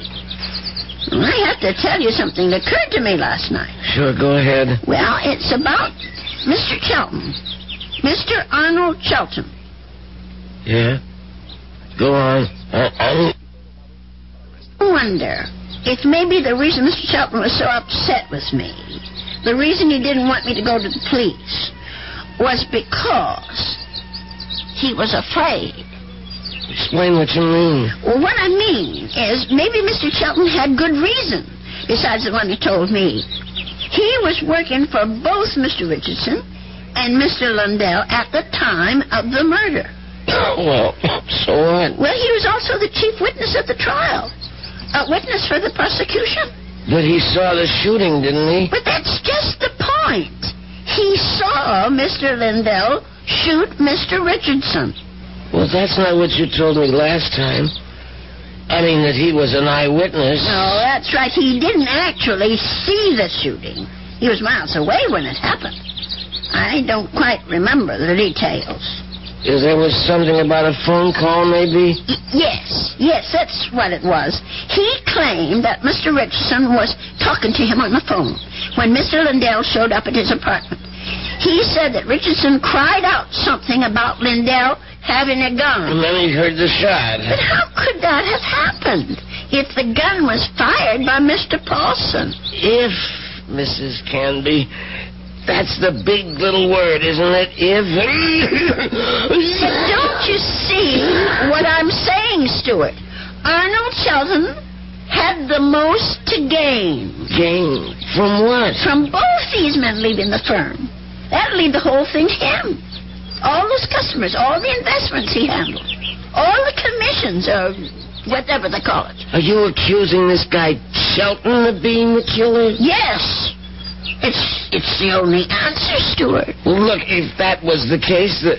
I have to tell you something that occurred to me last night. Sure, go ahead. Well, it's about Mister Chelton. Mister Arnold Chelton. Yeah? Go on. I, I... I wonder if maybe the reason Mister Chelton was so upset with me, the reason he didn't want me to go to the police, was because he was afraid. Explain what you mean. Well, what I mean is maybe Mister Chelton had good reason, besides the one he told me. He was working for both Mister Richardson and Mister Lundell at the time of the murder. Well, so what? Well, he was also the chief witness at the trial. A witness for the prosecution. But he saw the shooting, didn't he? But that's just the point. He saw Mister Lundell shoot Mister Richardson. Well, that's not what you told me last time. I mean, that he was an eyewitness. No, that's right. He didn't actually see the shooting. He was miles away when it happened. I don't quite remember the details. There was something about a phone call, maybe? Yes, yes, that's what it was. He claimed that Mister Richardson was talking to him on the phone when Mister Lundell showed up at his apartment. He said that Richardson cried out something about Lundell having a gun. And then he heard the shot. But how could that have happened if the gun was fired by Mister Paulson? If, Missus Canby, that's the big little word, isn't it? If. But don't you see what I'm saying, Stuart? Arnold Shelton had the most to gain. Gain? From what? From both these men leaving the firm. That'll leave the whole thing to him. All those customers, all the investments he handled, all the commissions, or whatever they call it. Are you accusing this guy Shelton of being the killer? Yes. It's it's the only answer, Stuart. Well, look, if that was the case, the,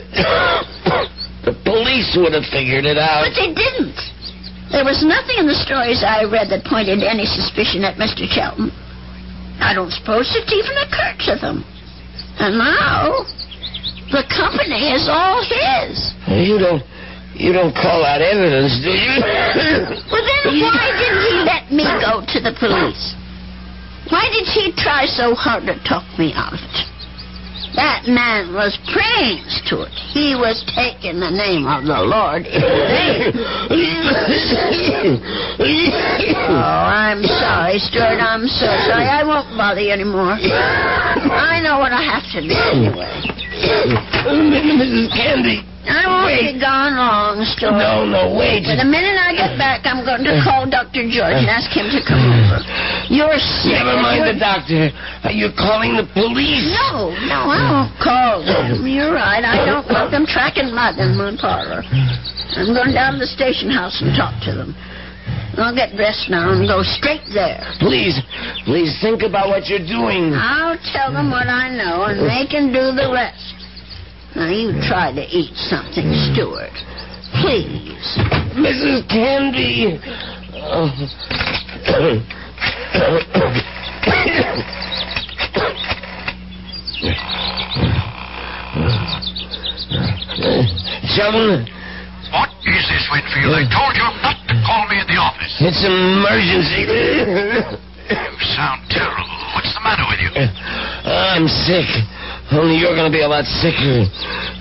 the police would have figured it out. But they didn't. There was nothing in the stories I read that pointed any suspicion at Mister Shelton. I don't suppose it even occurred to them. And now the company is all his. You don't, you don't call out evidence, do you? Well, then why didn't he let me go to the police? Why did he try so hard to talk me out of it? That man was praying to it. He was taking the name of the Lord in vain. Oh, I'm sorry, Stuart. I'm so sorry. I won't bother you anymore. I know what I have to do anyway. Missus Candy. I won't wait. Be gone long, Stuart. No, no, wait. But the minute I get back, I'm going to call Doctor George and ask him to come over. You're sick. Never mind the doctor. Are you calling the police? No, no, I won't call them. You're right. I don't want them tracking mud in my parlor. I'm going down to the station house and talk to them. I'll get dressed now and go straight there. Please, please think about what you're doing. I'll tell them what I know, and they can do the rest. Now, you try to eat something, Stuart. Please. Missus Candy. Oh. Sheldon. What is this, Whitfield? I told you not to call me at the office. It's an emergency. You sound terrible. What's the matter with you? Uh, I'm sick. Only you're going to be a lot sicker.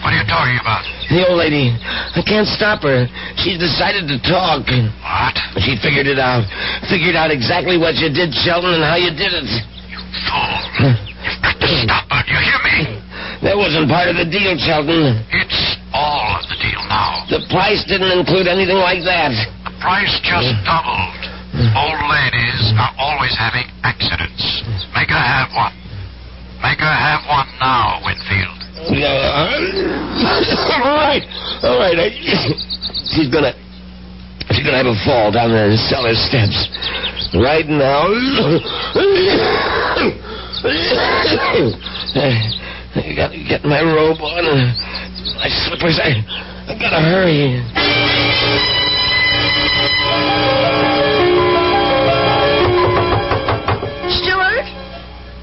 What are you talking about? The old lady. I can't stop her. She's decided to talk. What? She figured it out. Figured out exactly what you did, Sheldon, and how you did it. You fool. You've got to stop her. Do you hear me? That wasn't part of the deal, Sheldon. It's all of the deal now. The price didn't include anything like that. The price just doubled. Old ladies are always having accidents. Make her have one. Make her have one now, Winfield. Yeah, uh, all right. All right. I, she's gonna... She's gonna have a fall down there in the cellar steps. Right now... I gotta get my robe on. My slippers. I, I gotta hurry.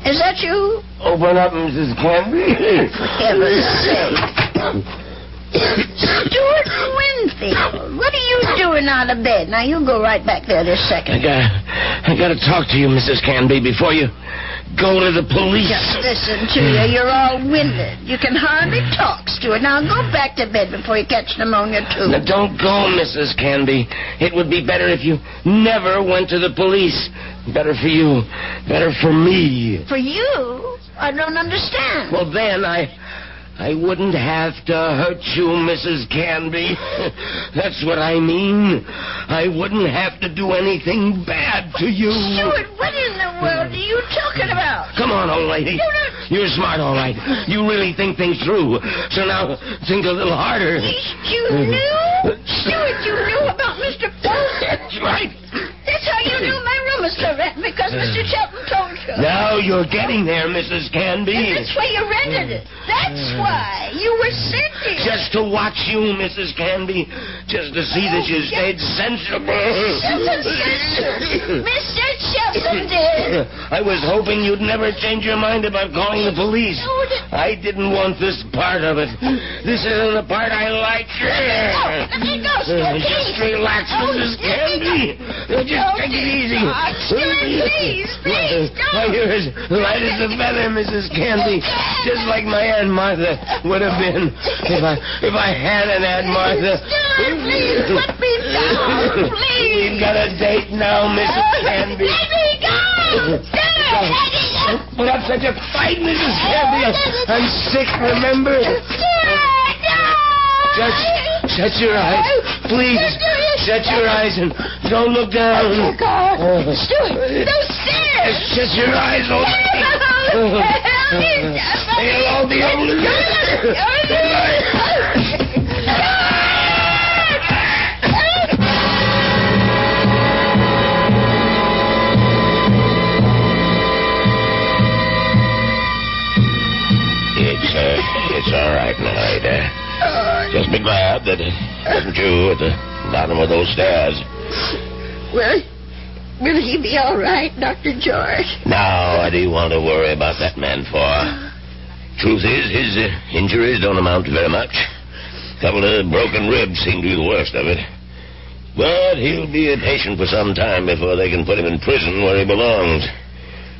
Is that you? Open up, Missus Canby. For heaven's sake. Stuart Winfield, what are you doing out of bed? Now, you go right back there this second. I gotta, I gotta talk to you, Missus Canby, before you go to the police. Just listen to you. You're all winded. You can hardly talk, Stuart. Now, go back to bed before you catch pneumonia, too. Now, don't go, Missus Canby. It would be better if you never went to the police. Better for you. Better for me. For you? I don't understand. Well, then I... I wouldn't have to hurt you, Missus Canby. That's what I mean. I wouldn't have to do anything bad to you. Stuart, what in the world are you talking about? Come on, old lady. No, no. You're smart, all right. You really think things through. So now, think a little harder. You knew? Stuart, you knew about Mister Ford? That's right. That's how you knew my room was so rent, because Mister Shelton told you. Now you're getting there, Missus Canby. And that's why you rented it. That's why. You were sent here. Just to watch you, Missus Canby. Just to see oh, that you yes. stayed sensible. Sensible. Mister Shelton did. I was hoping you'd never change your mind about calling the police. No, the... I didn't want this part of it. This isn't the part I like. Let me go, let me go, just relax, oh, Missus Canby. Just oh, take it easy. God, Stuart, please, please, don't. You're as light as a feather, Missus Canby. Just like my Aunt Martha would have been if I if I had an Aunt Martha. Stuart, please, let me down, please. We've got a date now, Missus Canby. Let me go, Stuart. Put up such a fight, Missus Canby. I'm sick, remember? Stuart, no! Just shut your eyes, please. Shut your eyes and don't look down. Oh, God. Oh. Stuart, those stairs. Shut your eyes, old man. They'll all be over. It's, uh, it's all right now, Ada. Just be glad that it wasn't you at the bottom of those stairs. Will, will he be all right, Doctor George? Now, what do you want to worry about that man for? Truth is, his uh, injuries don't amount to very much. A couple of broken ribs seem to be the worst of it. But he'll be a patient for some time before they can put him in prison where he belongs.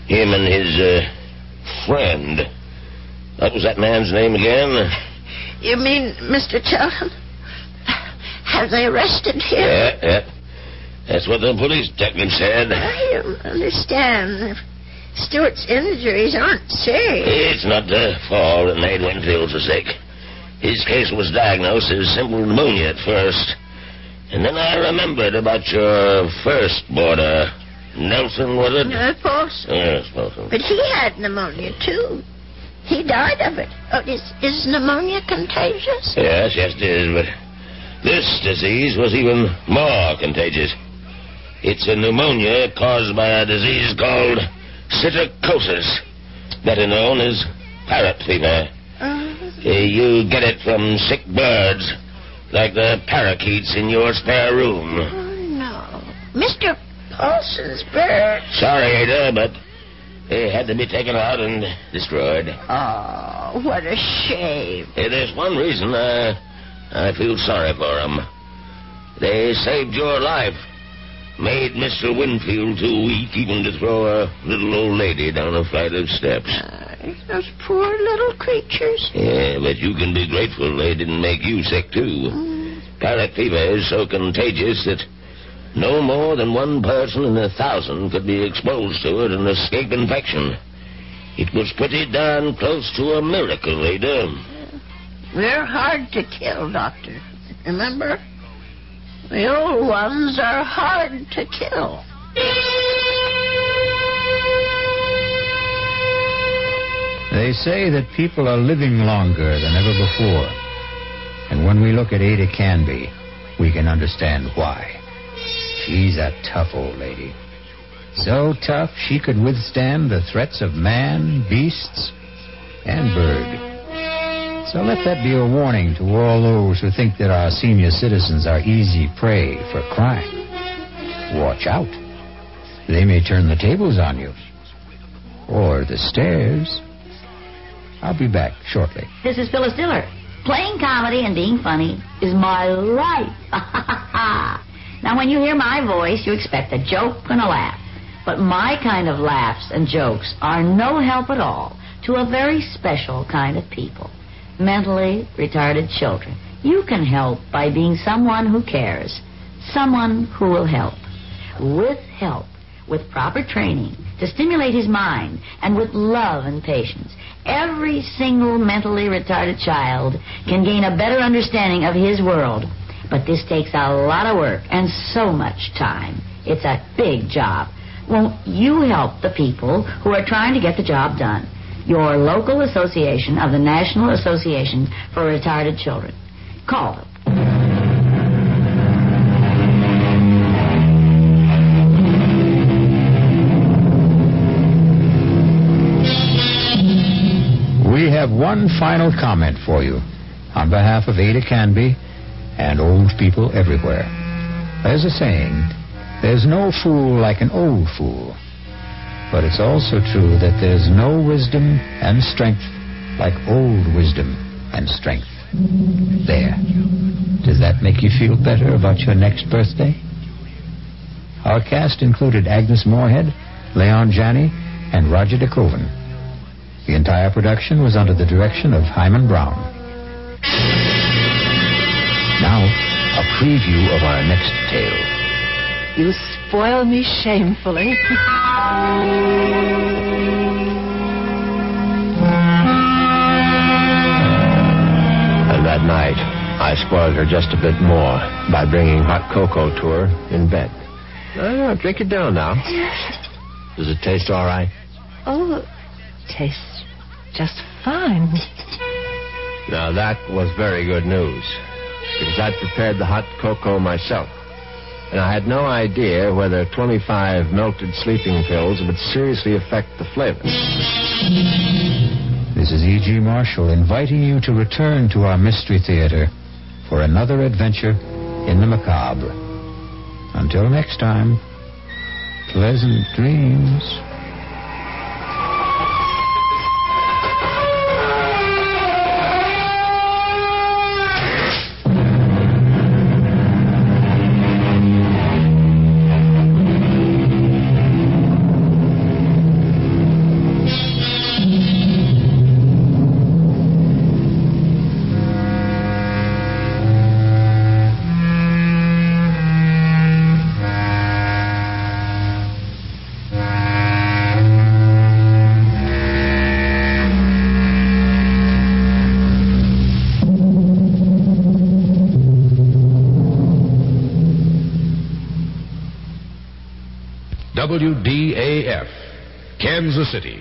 Him and his uh, friend. What was that man's name again? You mean Mister Chelton? Have they arrested him? Yeah, yeah. That's what the police detective said. I don't understand. Stuart's injuries aren't serious. It's not the fall that made Winfield so sick. His case was diagnosed as simple pneumonia at first. And then I remembered about your first boarder, Nelson, was it? No, Paulson. Yes, Paulson. But he had pneumonia, too. He died of it. Oh, is, is pneumonia contagious? Yes, yes, it is, but this disease was even more contagious. It's a pneumonia caused by a disease called psittacosis, better known as parrot fever. Uh, you get it from sick birds, like the parakeets in your spare room. Oh, no. Mister Paulson's bird. Sorry, Ada, but... they had to be taken out and destroyed. Oh, what a shame. Hey, there's one reason I, I feel sorry for them. They saved your life. Made Mister Winfield too weak even to throw a little old lady down a flight of steps. Uh, Those poor little creatures. Yeah, but you can be grateful they didn't make you sick, too. Mm. Scarlet fever is so contagious that no more than one person in a thousand could be exposed to it and escape infection. It was pretty darn close to a miracle, Ada. They're hard to kill, Doctor. Remember? The old ones are hard to kill. They say that people are living longer than ever before. And when we look at Ada Canby, we can understand why. She's a tough old lady. So tough she could withstand the threats of man, beasts, and bird. So let that be a warning to all those who think that our senior citizens are easy prey for crime. Watch out. They may turn the tables on you. Or the stairs. I'll be back shortly. This is Phyllis Diller. Playing comedy and being funny is my life. Now, when you hear my voice, you expect a joke and a laugh. But my kind of laughs and jokes are no help at all to a very special kind of people. Mentally retarded children. You can help by being someone who cares. Someone who will help. With help. With proper training. To stimulate his mind. And with love and patience. Every single mentally retarded child can gain a better understanding of his world. But this takes a lot of work and so much time. It's a big job. Won't you help the people who are trying to get the job done? Your local association of the National Association for Retarded Children. Call them. We have one final comment for you. On behalf of Ada Canby and old people everywhere. There's a saying, there's no fool like an old fool. But it's also true that there's no wisdom and strength like old wisdom and strength. There. Does that make you feel better about your next birthday? Our cast included Agnes Moorehead, Leon Janney, and Roger DeCoven. The entire production was under the direction of Hyman Brown. Now, a preview of our next tale. You spoil me shamefully. And that night, I spoiled her just a bit more by bringing hot cocoa to her in bed. No, no, drink it down now. Does it taste all right? Oh, it tastes just fine. Now, that was very good news. Because I'd prepared the hot cocoa myself. And I had no idea whether twenty-five melted sleeping pills would seriously affect the flavor. This is E G. Marshall inviting you to return to our Mystery Theater for another adventure in the macabre. Until next time, pleasant dreams. W D A F, Kansas City.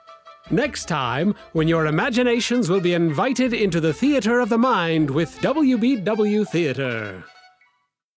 Next time, when your imaginations will be invited into the theater of the mind with W B W Theater.